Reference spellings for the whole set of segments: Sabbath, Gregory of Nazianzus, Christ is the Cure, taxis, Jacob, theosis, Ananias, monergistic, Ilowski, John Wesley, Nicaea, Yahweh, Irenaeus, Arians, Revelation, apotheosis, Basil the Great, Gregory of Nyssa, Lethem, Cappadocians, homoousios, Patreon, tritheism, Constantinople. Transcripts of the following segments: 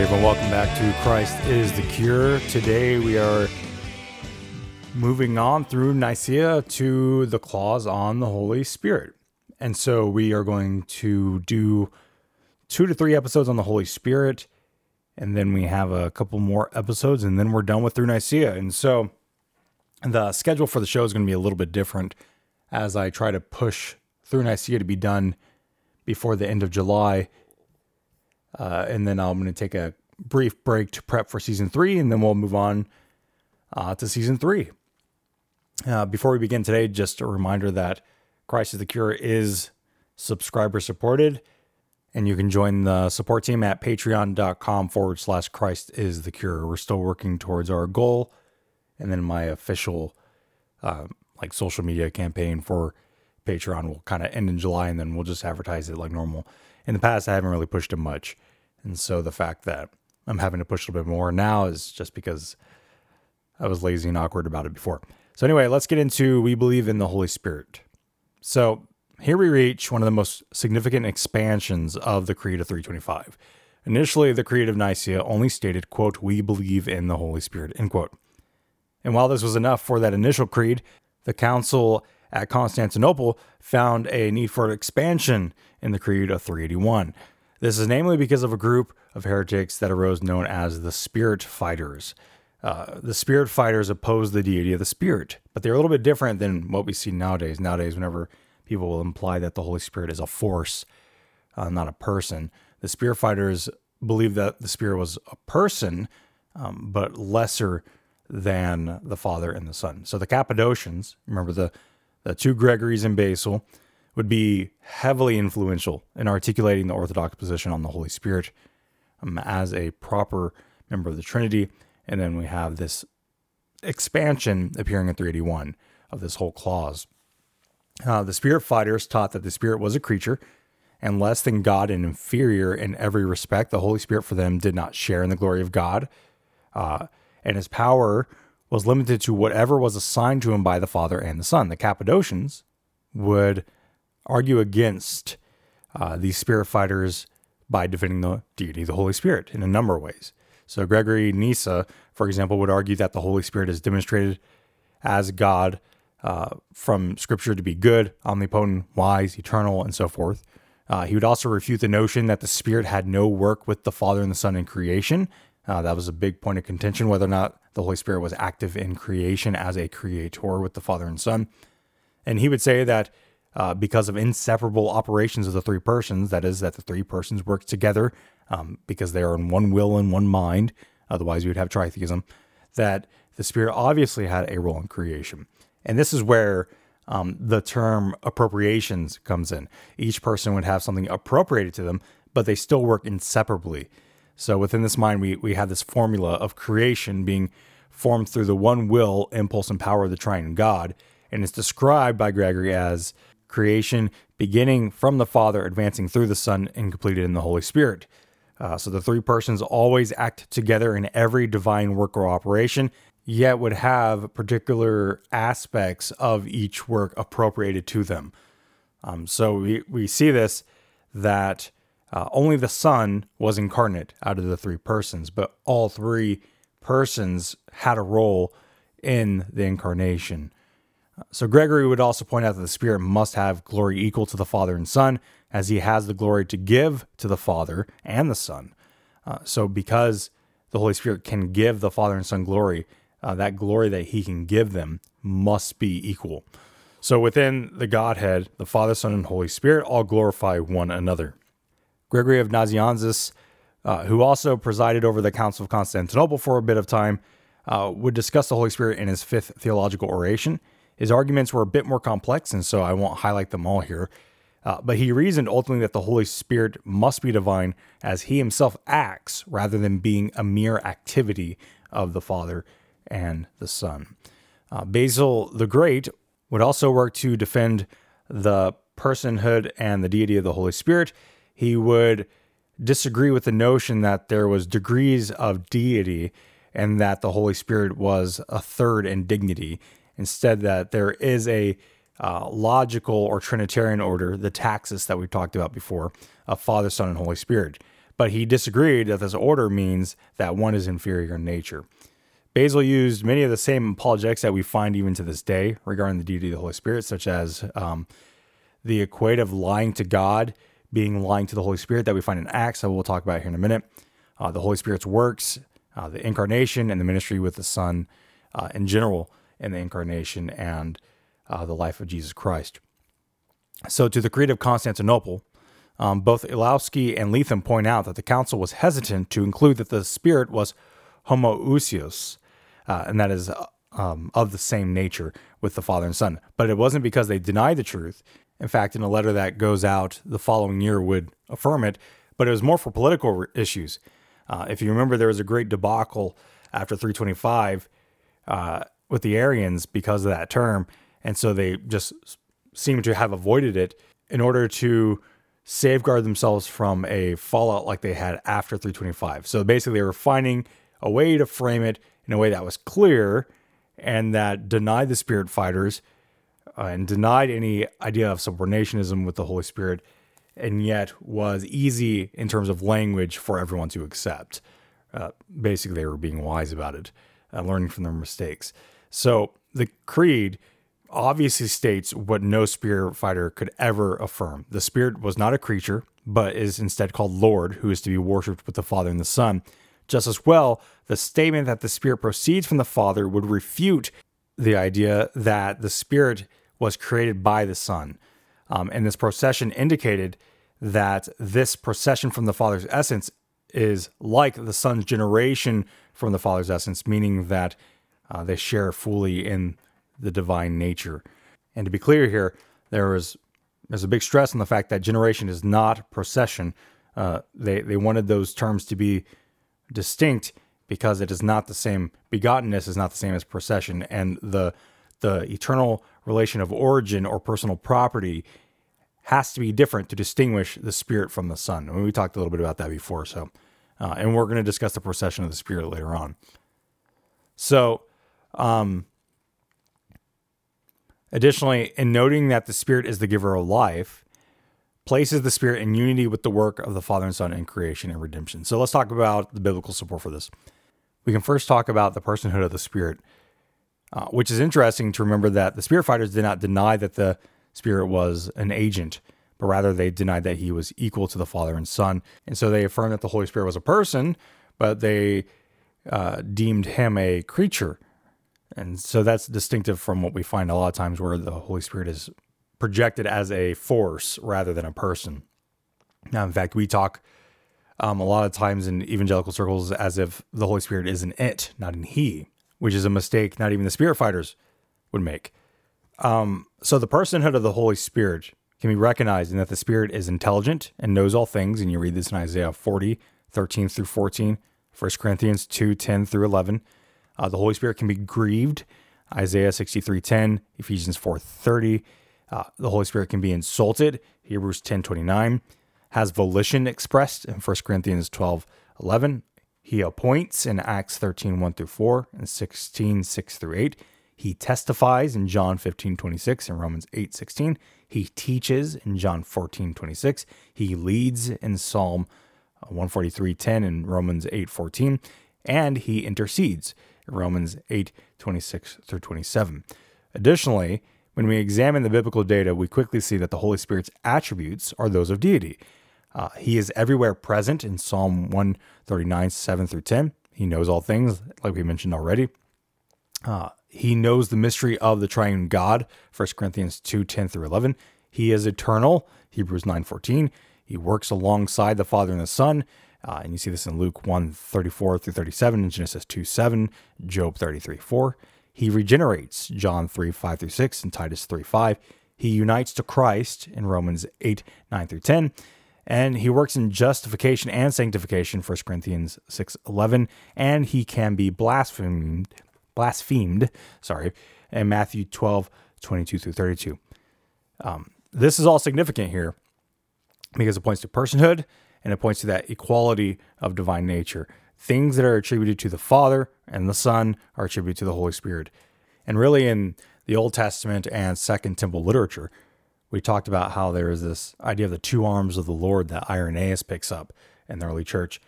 Hey everyone, welcome back to Christ is the Cure. Today we are moving on through Nicaea to the clause on the Holy Spirit. And so we are going to do 2 to 3 episodes on the Holy Spirit, and then we have a couple more episodes, and then we're done with through Nicaea. And so the schedule for the show is going to be a little bit different as I try to push through Nicaea to be done before the end of July. And then I'm going to take a brief break to prep for season 3, and then we'll move on to season 3. Before we begin today, just a reminder that Christ is the Cure is subscriber supported, and you can join the support team at patreon.com/Christ is the Cure. We're still working towards our goal, and then my official social media campaign for Patreon will kind of end in July, and then we'll just advertise it like normal. In the past, I haven't really pushed it much. And so the fact that I'm having to push a little bit more now is just because I was lazy and awkward about it before. So anyway, let's get into We Believe in the Holy Spirit. So here we reach one of the most significant expansions of the Creed of 325. Initially, the Creed of Nicaea only stated, quote, "We believe in the Holy Spirit," end quote. And while this was enough for that initial creed, the council at Constantinople found a need for expansion in the Creed of 381. This is namely because of a group of heretics that arose known as the Spirit Fighters. The Spirit Fighters opposed the deity of the Spirit, but they're a little bit different than what we see nowadays. Nowadays, whenever people will imply that the Holy Spirit is a force, not a person, the Spirit Fighters believed that the Spirit was a person, but lesser than the Father and the Son. So the Cappadocians, remember the two Gregories and Basil, would be heavily influential in articulating the Orthodox position on the Holy Spirit as a proper member of the Trinity. And then we have this expansion appearing in 381 of this whole clause. The Spirit Fighters taught that the Spirit was a creature and less than God and inferior in every respect. The Holy Spirit for them did not share in the glory of God, and his power was limited to whatever was assigned to him by the Father and the Son. The Cappadocians would argue against these Spirit Fighters by defending the deity of the Holy Spirit in a number of ways. So Gregory Nyssa, for example, would argue that the Holy Spirit is demonstrated as God from Scripture to be good, omnipotent, wise, eternal, and so forth. He would also refute the notion that the Spirit had no work with the Father and the Son in creation. That was a big point of contention, whether or not the Holy Spirit was active in creation as a creator with the Father and Son. And he would say that because of inseparable operations of the three persons, that is, that the three persons work together because they are in one will and one mind, otherwise we would have tritheism, that the Spirit obviously had a role in creation. And this is where the term appropriations comes in. Each person would have something appropriated to them, but they still work inseparably. So within this mind, we have this formula of creation being formed through the one will, impulse, and power of the Triune God, and it's described by Gregory as creation beginning from the Father, advancing through the Son, and completed in the Holy Spirit. So the three persons always act together in every divine work or operation, yet would have particular aspects of each work appropriated to them. So we see this, that only the Son was incarnate out of the three persons, but all three persons had a role in the incarnation. So Gregory would also point out that the Spirit must have glory equal to the Father and Son, as he has the glory to give to the Father and the Son. So because the Holy Spirit can give the Father and Son glory, that glory that he can give them must be equal. So within the Godhead, the Father, Son, and Holy Spirit all glorify one another. Gregory of Nazianzus, who also presided over the Council of Constantinople for a bit of time, would discuss the Holy Spirit in his 5th theological oration. His arguments were a bit more complex, and so I won't highlight them all here. But he reasoned ultimately that the Holy Spirit must be divine, as he himself acts rather than being a mere activity of the Father and the Son. Basil the Great would also work to defend the personhood and the deity of the Holy Spirit. He would disagree with the notion that there was degrees of deity and that the Holy Spirit was a third in dignity. Instead, that there is a logical or Trinitarian order, the taxis that we've talked about before, of Father, Son, and Holy Spirit. but he disagreed that this order means that one is inferior in nature. Basil used many of the same apologetics that we find even to this day regarding the deity of the Holy Spirit, such as the equate of lying to God being lying to the Holy Spirit that we find in Acts, that we'll talk about here in a minute, the Holy Spirit's works, the incarnation and the ministry with the Son in general, and the incarnation and the life of Jesus Christ. So to the Creed of Constantinople, both Ilowski and Lethem point out that the council was hesitant to include that the Spirit was homoousios, and that is of the same nature with the Father and Son. But it wasn't because they denied the truth. In fact, in a letter that goes out the following year would affirm it, but it was more for political issues. If you remember, there was a great debacle after 325 with the Arians because of that term, and so they just seem to have avoided it in order to safeguard themselves from a fallout like they had after 325. So basically, they were finding a way to frame it in a way that was clear and that denied the Spirit fighters and denied any idea of subordinationism with the Holy Spirit, and yet was easy in terms of language for everyone to accept. Basically, they were being wise about it, learning from their mistakes. So the creed obviously states what no spirit fighter could ever affirm. The Spirit was not a creature, but is instead called Lord, who is to be worshipped with the Father and the Son. Just as well, the statement that the Spirit proceeds from the Father would refute the idea that the Spirit was created by the Son. And this procession indicated that this procession from the Father's essence is like the Son's generation from the Father's essence, meaning that they share fully in the divine nature. And to be clear here, there's a big stress on the fact that generation is not procession. They wanted those terms to be distinct because it is not the same. Begottenness is not the same as procession, and the eternal relation of origin or personal property has to be different to distinguish the Spirit from the Son. I mean, we talked a little bit about that before, and we're going to discuss the procession of the Spirit later on. So, additionally, in noting that the Spirit is the giver of life, places the Spirit in unity with the work of the Father and Son in creation and redemption. So let's talk about the biblical support for this. We can first talk about the personhood of the Spirit, which is interesting to remember that the Spirit fighters did not deny that the Spirit was an agent, but rather they denied that he was equal to the Father and Son. And so they affirmed that the Holy Spirit was a person, but they deemed him a creature. And so that's distinctive from what we find a lot of times where the Holy Spirit is projected as a force rather than a person. Now, in fact, we talk a lot of times in evangelical circles as if the Holy Spirit is an it, not an he, which is a mistake not even the Spirit fighters would make. So the personhood of the Holy Spirit can be recognized in that the Spirit is intelligent and knows all things. And you read this in Isaiah 40, 13 through 14, 1 Corinthians 2, 10 through 11. The Holy Spirit can be grieved, Isaiah 63:10, Ephesians 4:30. The Holy Spirit can be insulted, Hebrews 10:29. Has volition expressed in 1 Corinthians 12:11. He appoints in Acts 13:1 through 4 and 16:6 through 8. He testifies in John 15:26 and Romans 8:16. He teaches in John 14:26. He leads in Psalm 143:10 and Romans 8:14, and he intercedes. Romans 8, 26 through 27. Additionally, when we examine the biblical data, we quickly see that the Holy Spirit's attributes are those of deity. He is everywhere present in Psalm 139, 7 through 10. He knows all things, like we mentioned already. He knows the mystery of the triune God, 1 Corinthians 2, 10 through 11. He is eternal, Hebrews 9, 14. He works alongside the Father and the Son, and you see this in Luke 1, 34 through 37, Genesis 2, 7, Job 33, 4. He regenerates, John 3, 5 through 6, and Titus 3, 5. He unites to Christ in Romans 8, 9 through 10. And he works in justification and sanctification, 1 Corinthians 6, 11. And he can be blasphemed, in Matthew 12, 22 through 32. This is all significant here because it points to personhood, and it points to that equality of divine nature. Things that are attributed to the Father and the Son are attributed to the Holy Spirit. And really in the Old Testament and Second Temple literature, we talked about how there is this idea of the two arms of the Lord that Irenaeus picks up in the early church.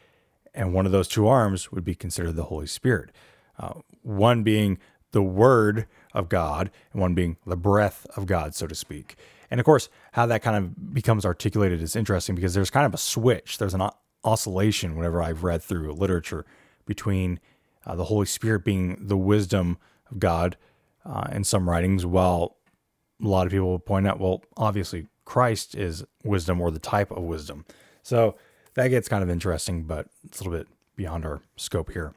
And one of those two arms would be considered the Holy Spirit. One being the Word of God, and one being the breath of God, so to speak. And of course, how that kind of becomes articulated is interesting because there's kind of a switch. There's an oscillation whenever I've read through literature between the Holy Spirit being the wisdom of God in some writings, while a lot of people will point out, well, obviously Christ is wisdom or the type of wisdom. So that gets kind of interesting, but it's a little bit beyond our scope here.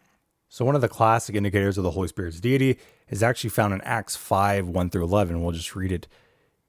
So one of the classic indicators of the Holy Spirit's deity is actually found in Acts 5, 1 through 11. We'll just read it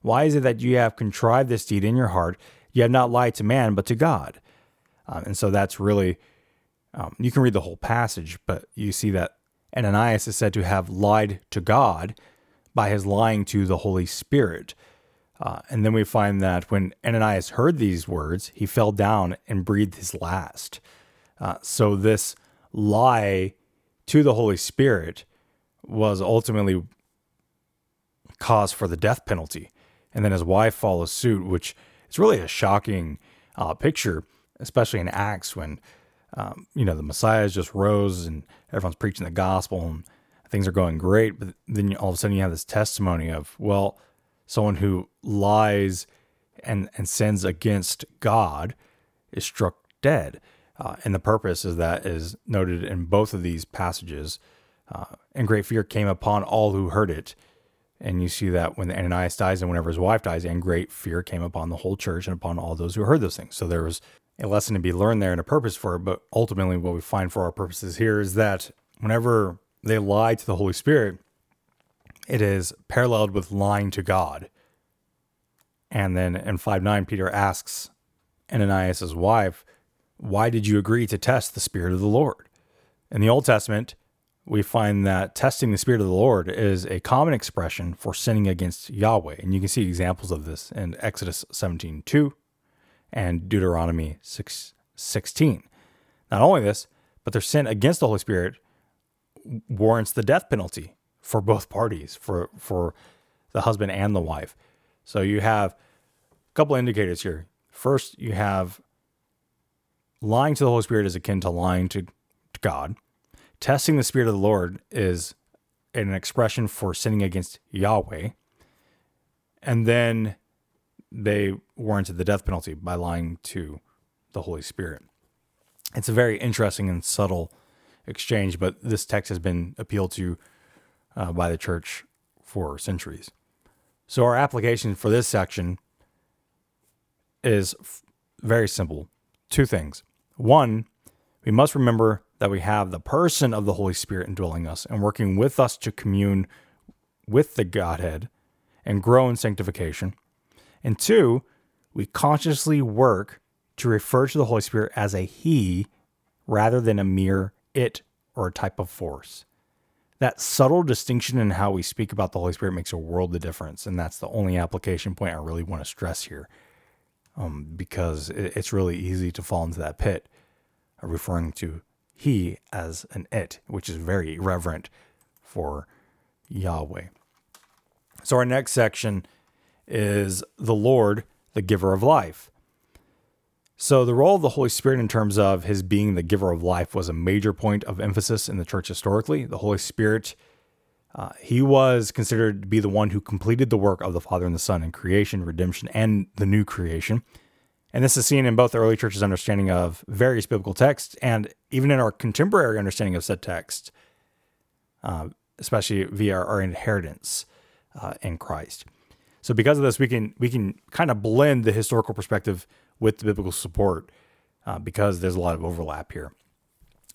Why is it that you have contrived this deed in your heart? You have not lied to man, but to God. And so that's really, you can read the whole passage, but you see that Ananias is said to have lied to God by his lying to the Holy Spirit. And then we find that when Ananias heard these words, he fell down and breathed his last. So this lie to the Holy Spirit was ultimately cause for the death penalty. And then his wife follows suit, which is really a shocking picture, especially in Acts when, the Messiah just rose and everyone's preaching the gospel and things are going great. But then all of a sudden you have this testimony of, well, someone who lies and sins against God is struck dead. And the purpose is that is noted in both of these passages. And great fear came upon all who heard it. And you see that when Ananias dies and whenever his wife dies, and great fear came upon the whole church and upon all those who heard those things. So there was a lesson to be learned there and a purpose for it. But ultimately what we find for our purposes here is that whenever they lie to the Holy Spirit, it is paralleled with lying to God. And then in 5:9, Peter asks Ananias' wife, why did you agree to test the Spirit of the Lord? In the Old Testament, we find that testing the Spirit of the Lord is a common expression for sinning against Yahweh. And you can see examples of this in Exodus 17:2 and Deuteronomy 6:16. Not only this, but their sin against the Holy Spirit warrants the death penalty for both parties, for the husband and the wife. So you have a couple indicators here. First, you have lying to the Holy Spirit is akin to lying to God. Testing the Spirit of the Lord is an expression for sinning against Yahweh. And then they warranted the death penalty by lying to the Holy Spirit. It's a very interesting and subtle exchange, but this text has been appealed to by the church for centuries. So our application for this section is very simple. Two things. One, we must remember that we have the person of the Holy Spirit indwelling us and working with us to commune with the Godhead and grow in sanctification. And two, we consciously work to refer to the Holy Spirit as a he rather than a mere it or a type of force. That subtle distinction in how we speak about the Holy Spirit makes a world of difference, and that's the only application point I really want to stress here. Because it's really easy to fall into that pit of referring to he as an it, which is very irreverent for Yahweh. So our next section is the Lord, the giver of life. So the role of the Holy Spirit in terms of his being the giver of life was a major point of emphasis in the church historically. The Holy Spirit, he was considered to be the one who completed the work of the Father and the Son in creation, redemption, and the new creation. And this is seen in both the early church's understanding of various biblical texts and even in our contemporary understanding of said text, especially via our inheritance in Christ. So because of this, we can kind of blend the historical perspective with the biblical support because there's a lot of overlap here.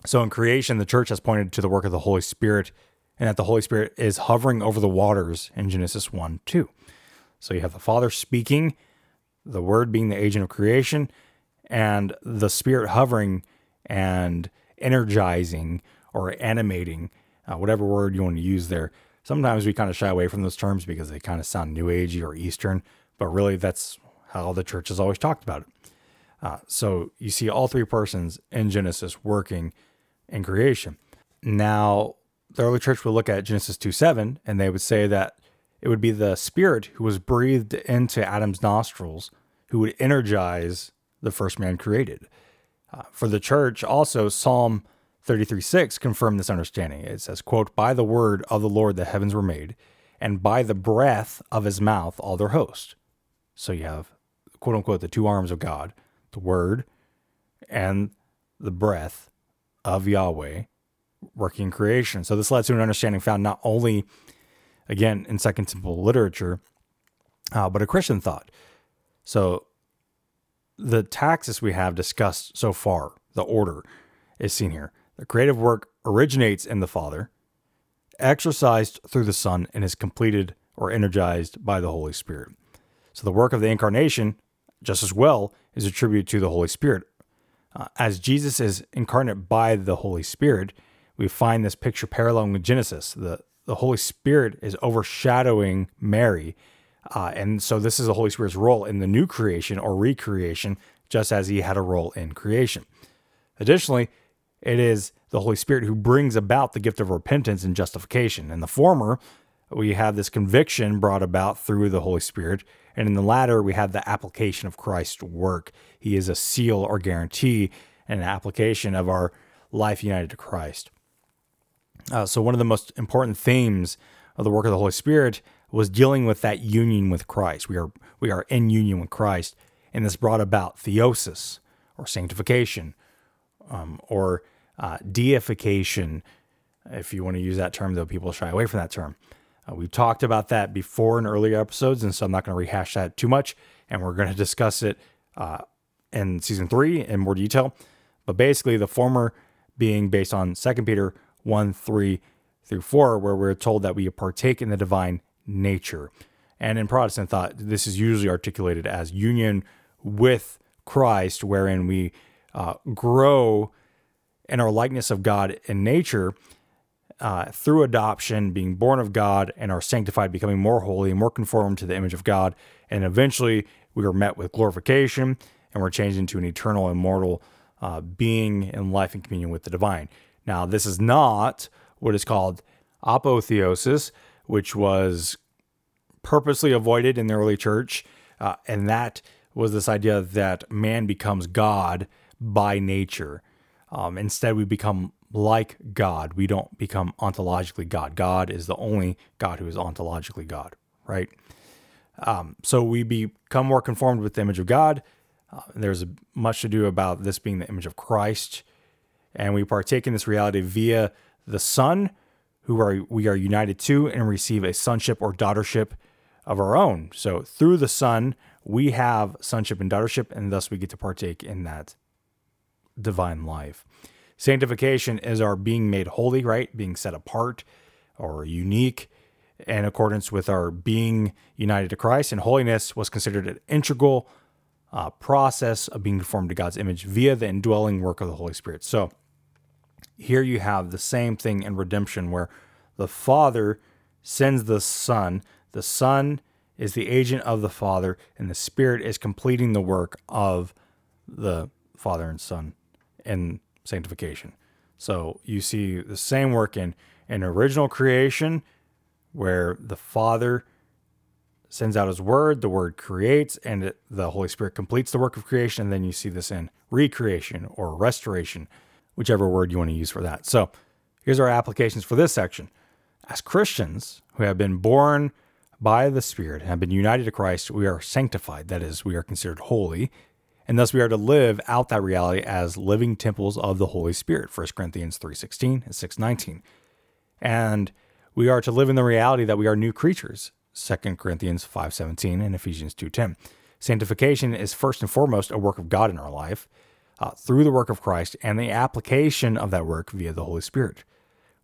So in creation, the church has pointed to the work of the Holy Spirit and that the Holy Spirit is hovering over the waters in Genesis 1:2. So you have the Father speaking, the Word being the agent of creation, and the Spirit hovering and energizing or animating, whatever word you want to use there. Sometimes we kind of shy away from those terms because they kind of sound New Agey or Eastern, but really that's how the church has always talked about it. So you see all three persons in Genesis working in creation. Now, the early church would look at Genesis 2:7, and they would say that it would be the Spirit who was breathed into Adam's nostrils who would energize the first man created. For the church, also, Psalm 33:6 confirmed this understanding. It says, quote, "By the word of the Lord the heavens were made, and by the breath of his mouth all their host." So you have, quote unquote, the two arms of God, the word and the breath of Yahweh working creation. So this led to an understanding found not only, again, in Second Temple literature, but a Christian thought. So the taxis we have discussed so far, the order is seen here. The creative work originates in the Father, exercised through the Son, and is completed or energized by the Holy Spirit. So the work of the incarnation, just as well, is attributed to the Holy Spirit. As Jesus is incarnate by the Holy Spirit, we find this picture paralleling with Genesis. The Holy Spirit is overshadowing Mary. And so this is the Holy Spirit's role in the new creation or recreation, just as he had a role in creation. Additionally, it is the Holy Spirit who brings about the gift of repentance and justification. In the former, we have this conviction brought about through the Holy Spirit, and in the latter, we have the application of Christ's work. He is a seal or guarantee and an application of our life united to Christ. So one of the most important themes of the work of the Holy Spirit was dealing with that union with Christ. We are in union with Christ, and this brought about theosis, or sanctification, or deification, if you want to use that term, though people shy away from that term. We've talked about that before in earlier episodes, and so I'm not going to rehash that too much, and we're going to discuss it in Season 3 in more detail. But basically, the former being based on 2 Peter 1:3 through 4, where we're told that we partake in the divine nature. And in Protestant thought, this is usually articulated as union with Christ, wherein we grow in our likeness of God in nature through adoption, being born of God, and are sanctified, becoming more holy, more conformed to the image of God. And eventually, we are met with glorification, and we're changed into an eternal, immortal being in life and communion with the divine. Now, this is not what is called apotheosis, which was purposely avoided in the early church, and that was this idea that man becomes God by nature. Instead, we become like God. We don't become ontologically God. God is the only God who is ontologically God, right? So we become more conformed with the image of God. There's much to do about this being the image of Christ, and we partake in this reality via the Son, who we are united to, and receive a sonship or daughtership of our own. So through the Son, we have sonship and daughtership, and thus we get to partake in that divine life. Sanctification is our being made holy, right? Being set apart or unique in accordance with our being united to Christ. And holiness was considered an integral process of being conformed to God's image via the indwelling work of the Holy Spirit. So here you have the same thing in redemption, where the Father sends the Son. The Son is the agent of the Father, and the Spirit is completing the work of the Father and Son in sanctification. So you see the same work in original creation, where the Father sends out his word, the word creates, and the Holy Spirit completes the work of creation. And then you see this in recreation or restoration, whichever word you want to use for that. So here's our applications for this section. As Christians who have been born by the Spirit and have been united to Christ, we are sanctified. That is, we are considered holy, and thus we are to live out that reality as living temples of the Holy Spirit, 1 Corinthians 3:16 and 6:19. And we are to live in the reality that we are new creatures, 2 Corinthians 5:17 and Ephesians 2:10. Sanctification is first and foremost a work of God in our life, through the work of Christ and the application of that work via the Holy Spirit.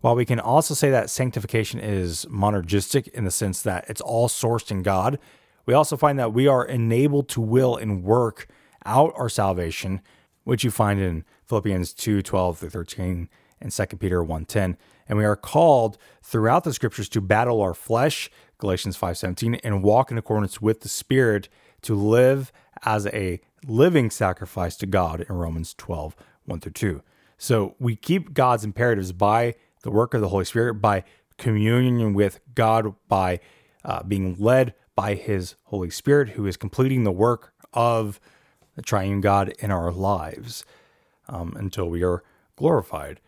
While we can also say that sanctification is monergistic in the sense that it's all sourced in God, we also find that we are enabled to will and work out our salvation which you find in Philippians 2:12-13 and 2 Peter 1:10. And we are called throughout the scriptures to battle our flesh, Galatians 5:17, and walk in accordance with the Spirit to live as a living sacrifice to God in Romans 12:1-2. So we keep God's imperatives by the work of the Holy Spirit, by communion with God, by being led by His Holy Spirit, who is completing the work of the triune God in our lives until we are glorified.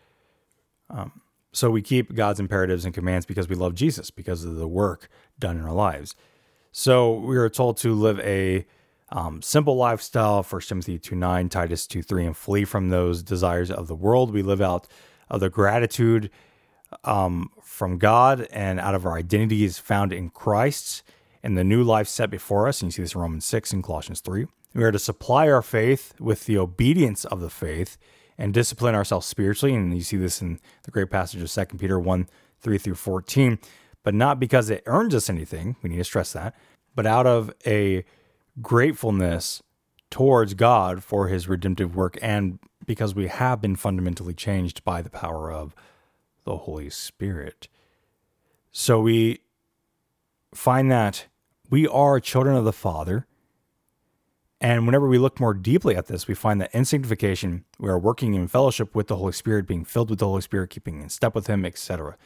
So we keep God's imperatives and commands because we love Jesus, because of the work done in our lives. So we are told to live a simple lifestyle, 1 Timothy 2:9, Titus 2:3, and flee from those desires of the world. We live out of the gratitude from God and out of our identity is found in Christ and the new life set before us. And you see this in Romans 6 and Colossians 3. We are to supply our faith with the obedience of the faith and discipline ourselves spiritually. And you see this in the great passage of 2 Peter 1:3-14, but not because it earns us anything. We need to stress that, but out of a gratefulness towards God for His redemptive work and because we have been fundamentally changed by the power of the Holy Spirit. So we find that we are children of the Father. And whenever we look more deeply at this, we find that in sanctification, we are working in fellowship with the Holy Spirit, being filled with the Holy Spirit, keeping in step with Him, etc.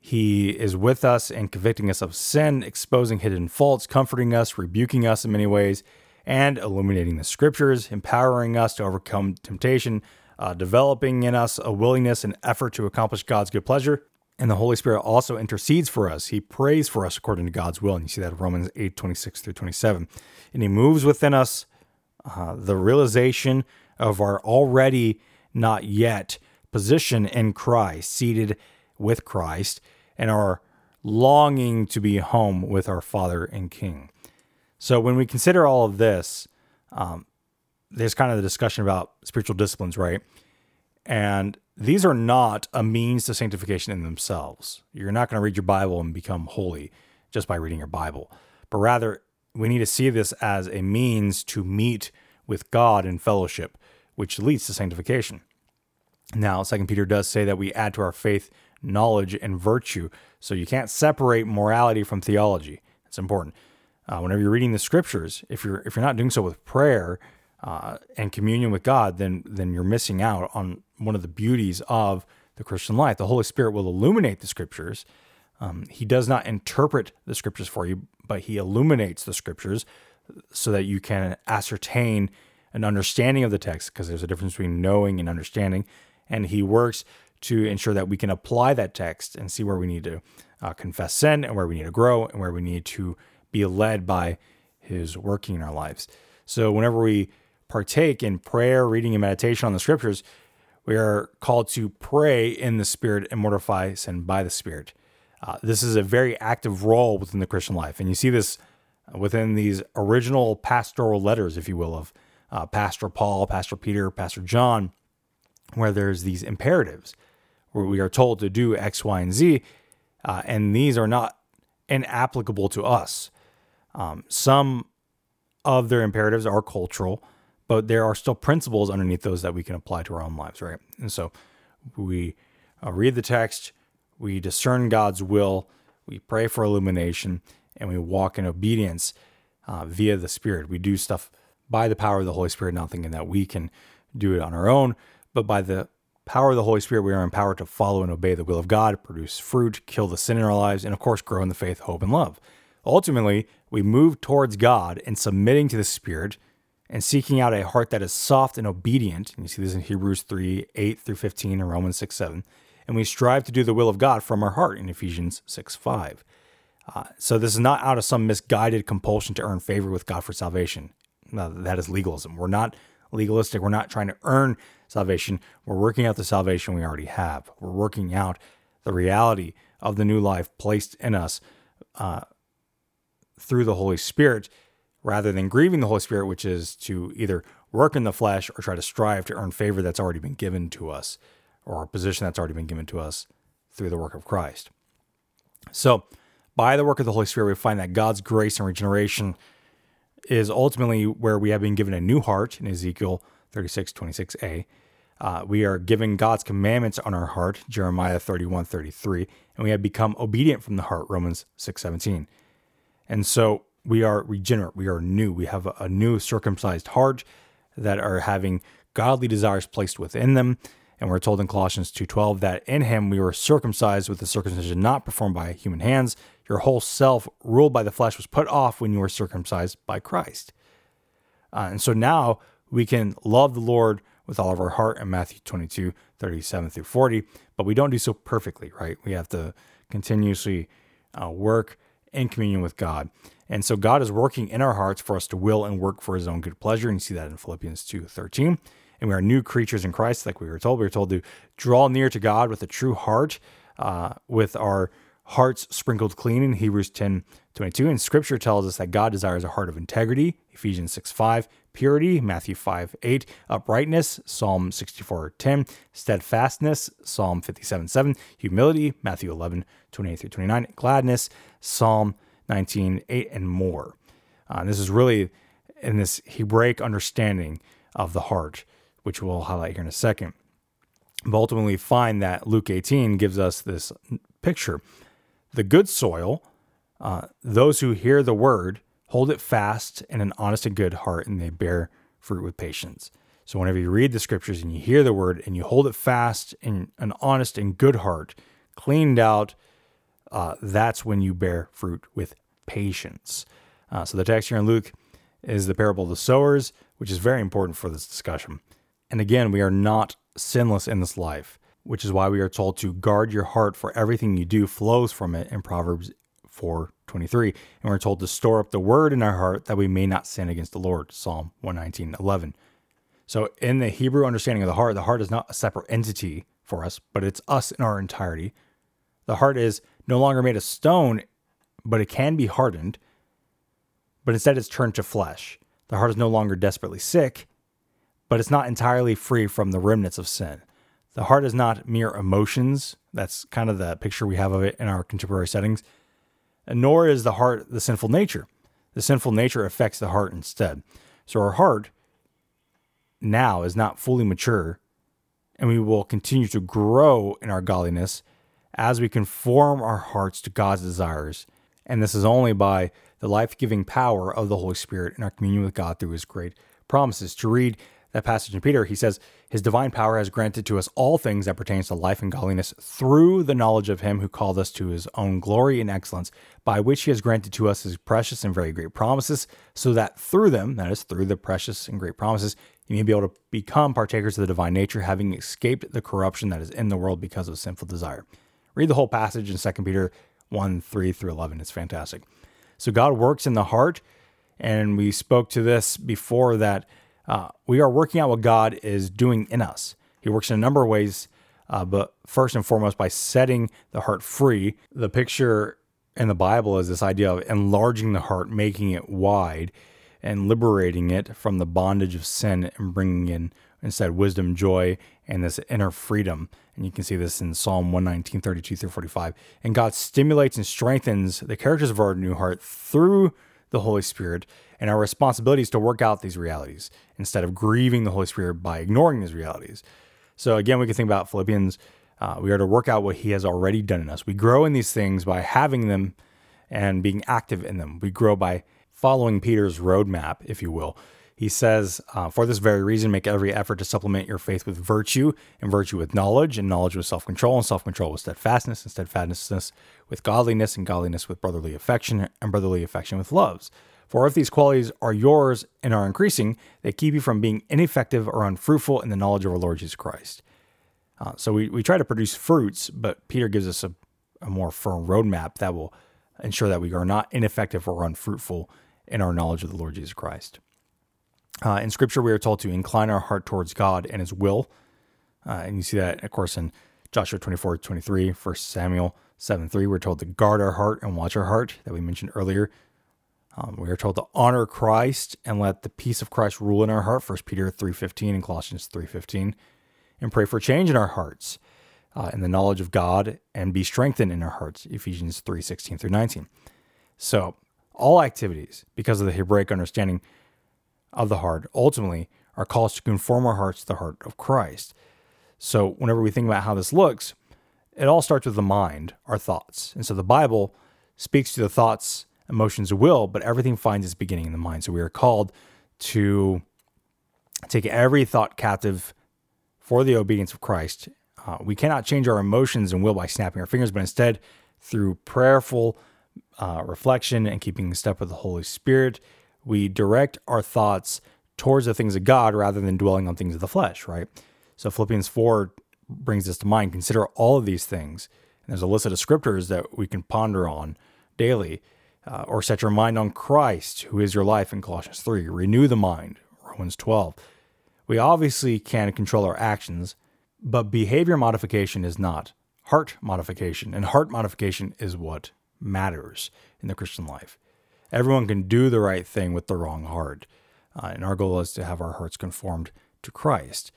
He is with us and convicting us of sin, exposing hidden faults, comforting us, rebuking us in many ways, and illuminating the scriptures, empowering us to overcome temptation, developing in us a willingness and effort to accomplish God's good pleasure. And the Holy Spirit also intercedes for us. He prays for us according to God's will. And you see that in Romans 8:26-27. And He moves within us the realization of our already not yet position in Christ, seated with Christ, and our longing to be home with our Father and King. So when we consider all of this, there's kind of the discussion about spiritual disciplines, right? And these are not a means to sanctification in themselves. You're not going to read your Bible and become holy just by reading your Bible. But rather, we need to see this as a means to meet with God in fellowship, which leads to sanctification. Now, 2 Peter does say that we add to our faith knowledge and virtue. So you can't separate morality from theology. It's important. Whenever you're reading the scriptures, if you're not doing so with prayer, and communion with God, then you're missing out on one of the beauties of the Christian life. The Holy Spirit will illuminate the scriptures. He does not interpret the scriptures for you, but He illuminates the scriptures so that you can ascertain an understanding of the text, because there's a difference between knowing and understanding. And He works to ensure that we can apply that text and see where we need to confess sin and where we need to grow and where we need to be led by His working in our lives. So whenever we partake in prayer, reading, and meditation on the scriptures, we are called to pray in the Spirit and mortify sin by the Spirit. This is a very active role within the Christian life. And you see this within these original pastoral letters, if you will, of Pastor Paul, Pastor Peter, Pastor John, where there's these imperatives where we are told to do X, Y, and Z, and these are not inapplicable to us. Some of their imperatives are cultural, but there are still principles underneath those that we can apply to our own lives, right? And so we read the text, we discern God's will, we pray for illumination, and we walk in obedience via the Spirit. We do stuff by the power of the Holy Spirit, not thinking that we can do it on our own, but by the power of the Holy Spirit, we are empowered to follow and obey the will of God, produce fruit, kill the sin in our lives, and of course, grow in the faith, hope, and love. Ultimately, we move towards God in submitting to the Spirit, and seeking out a heart that is soft and obedient. And you see this in Hebrews 3:8-15 and Romans 6:7. And we strive to do the will of God from our heart in Ephesians 6:5. So this is not out of some misguided compulsion to earn favor with God for salvation. No, that is legalism. We're not legalistic. We're not trying to earn salvation. We're working out the salvation we already have. We're working out the reality of the new life placed in us through the Holy Spirit, rather than grieving the Holy Spirit, which is to either work in the flesh or try to strive to earn favor that's already been given to us, or a position that's already been given to us through the work of Christ. So by the work of the Holy Spirit, we find that God's grace and regeneration is ultimately where we have been given a new heart in Ezekiel 36:26a. We are giving God's commandments on our heart, Jeremiah 31:33, and we have become obedient from the heart, Romans 6:17. And so we are regenerate, we are new, we have a new circumcised heart that are having godly desires placed within them. And we're told in Colossians 2:12 that in him we were circumcised with a circumcision not performed by human hands. Your whole self ruled by the flesh was put off when you were circumcised by Christ. And so now we can love the Lord with all of our heart in Matthew 22:37 through 40, but we don't do so perfectly, right? We have to continuously work in communion with God. And so God is working in our hearts for us to will and work for his own good pleasure. And you see that in Philippians 2:13. And we are new creatures in Christ, like we were told to draw near to God with a true heart, with our hearts sprinkled clean in Hebrews 10:22. And Scripture tells us that God desires a heart of integrity, Ephesians 6:5, purity, Matthew 5:8, uprightness, Psalm 64:10, steadfastness, Psalm 57:7, humility, Matthew 11:28 through 29, gladness, Psalm 19:8, and more. This is really in this Hebraic understanding of the heart, which we'll highlight here in a second. But ultimately find that Luke 18 gives us this picture. The good soil, those who hear the word, hold it fast in an honest and good heart, and they bear fruit with patience. So whenever you read the scriptures and you hear the word and you hold it fast in an honest and good heart, cleaned out, that's when you bear fruit with patience. So the text here in Luke is the parable of the sowers, which is very important for this discussion. And again, we are not sinless in this life, which is why we are told to guard your heart, for everything you do flows from it in Proverbs 4:23. And we're told to store up the word in our heart that we may not sin against the Lord, Psalm 119:11. So in the Hebrew understanding of the heart is not a separate entity for us, but it's us in our entirety. The heart is no longer made of stone, but it can be hardened, but instead it's turned to flesh. The heart is no longer desperately sick, but it's not entirely free from the remnants of sin. The heart is not mere emotions. That's kind of the picture we have of it in our contemporary settings. And nor is the heart the sinful nature. The sinful nature affects the heart instead. So our heart now is not fully mature, and we will continue to grow in our godliness as we conform our hearts to God's desires. And this is only by the life-giving power of the Holy Spirit in our communion with God through his great promises. To read that passage in Peter, he says, his divine power has granted to us all things that pertains to life and godliness through the knowledge of him who called us to his own glory and excellence, by which he has granted to us his precious and very great promises, so that through them, that is through the precious and great promises, you may be able to become partakers of the divine nature, having escaped the corruption that is in the world because of sinful desire. Read the whole passage in 2 Peter 1:3 through 11. It's fantastic. So God works in the heart, and we spoke to this before that we are working out what God is doing in us. He works in a number of ways, but first and foremost by setting the heart free. The picture in the Bible is this idea of enlarging the heart, making it wide, and liberating it from the bondage of sin and bringing in instead wisdom, joy, and this inner freedom. And you can see this in Psalm 119:32 through 45. And God stimulates and strengthens the characters of our new heart through the Holy Spirit, and our responsibility is to work out these realities instead of grieving the Holy Spirit by ignoring these realities. So again, we can think about Philippians. We are to work out what he has already done in us. We grow in these things by having them and being active in them. We grow by following Peter's roadmap, if you will. He says, for this very reason, make every effort to supplement your faith with virtue, and virtue with knowledge, and knowledge with self-control, and self-control with steadfastness, and steadfastness with godliness, and godliness with brotherly affection, and brotherly affection with loves. For if these qualities are yours and are increasing, they keep you from being ineffective or unfruitful in the knowledge of our Lord Jesus Christ. So we try to produce fruits, but Peter gives us a more firm roadmap that will ensure that we are not ineffective or unfruitful in our knowledge of the Lord Jesus Christ. In Scripture, we are told to incline our heart towards God and his will. And you see that, of course, in Joshua 24:23, 1 Samuel 7:3. We're told to guard our heart and watch our heart that we mentioned earlier. We are told to honor Christ and let the peace of Christ rule in our heart, 1 Peter 3:15 and Colossians 3:15. And pray for change in our hearts in the knowledge of God, and be strengthened in our hearts, Ephesians 3:16 through 19. So all activities, because of the Hebraic understanding of the heart, ultimately are called to conform our hearts to the heart of Christ. So whenever we think about how this looks, it all starts with the mind, our thoughts. And so the Bible speaks to the thoughts, emotions, will, but everything finds its beginning in the mind. So we are called to take every thought captive for the obedience of Christ. We cannot change our emotions and will by snapping our fingers, but instead through prayerful reflection and keeping in step with the Holy Spirit, we direct our thoughts towards the things of God rather than dwelling on things of the flesh, right? So Philippians 4 brings this to mind. Consider all of these things. And there's a list of descriptors that we can ponder on daily. Or set your mind on Christ, who is your life in Colossians 3. Renew the mind, Romans 12. We obviously can control our actions, but behavior modification is not heart modification. And heart modification is what matters in the Christian life. Everyone can do the right thing with the wrong heart. And our goal is to have our hearts conformed to Christ.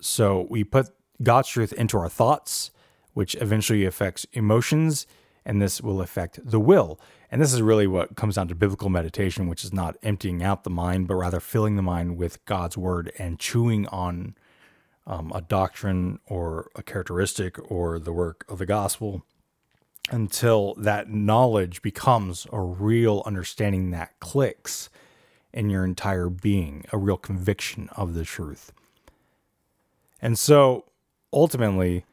So we put God's truth into our thoughts, which eventually affects emotions, and this will affect the will. And this is really what comes down to biblical meditation, which is not emptying out the mind, but rather filling the mind with God's word and chewing on a doctrine or a characteristic or the work of the gospel until that knowledge becomes a real understanding that clicks in your entire being, a real conviction of the truth. And so, ultimately,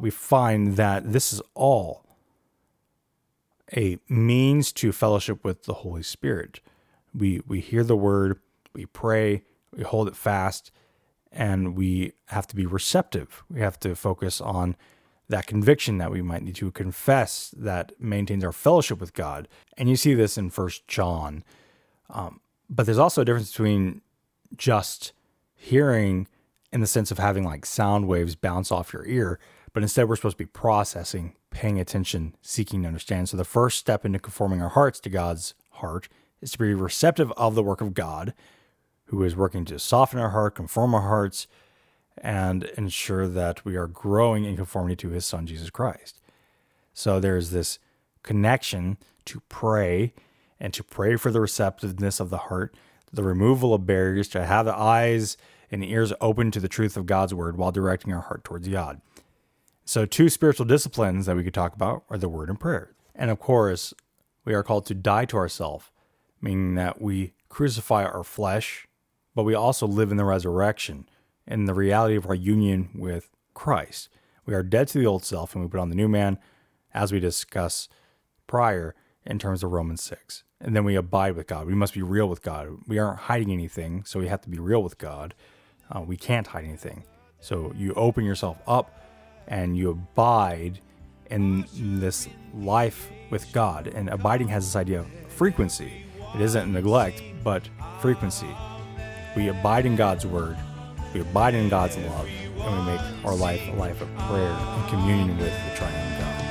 we find that this is all a means to fellowship with the Holy Spirit. We hear the word, we pray, we hold it fast, and we have to be receptive. We have to focus on that conviction that we might need to confess that maintains our fellowship with God. And you see this in 1 John. But there's also a difference between just hearing in the sense of having like sound waves bounce off your ear, but instead we're supposed to be processing, paying attention, seeking to understand. So the first step into conforming our hearts to God's heart is to be receptive of the work of God, who is working to soften our heart, conform our hearts, and ensure that we are growing in conformity to his son, Jesus Christ. So there's this connection to pray and to pray for the receptiveness of the heart, the removal of barriers, to have the eyes and ears open to the truth of God's word while directing our heart towards God. So two spiritual disciplines that we could talk about are the word and prayer. And of course, we are called to die to ourselves, meaning that we crucify our flesh, but we also live in the resurrection and the reality of our union with Christ. We are dead to the old self and we put on the new man, as we discussed prior in terms of Romans 6. And then we abide with God. We must be real with God. We aren't hiding anything, so we have to be real with God. We can't hide anything. So you open yourself up and you abide in this life with God. And abiding has this idea of frequency. It isn't neglect, but frequency. We abide in God's word. We abide in God's love. And we make our life a life of prayer and communion with the triune God.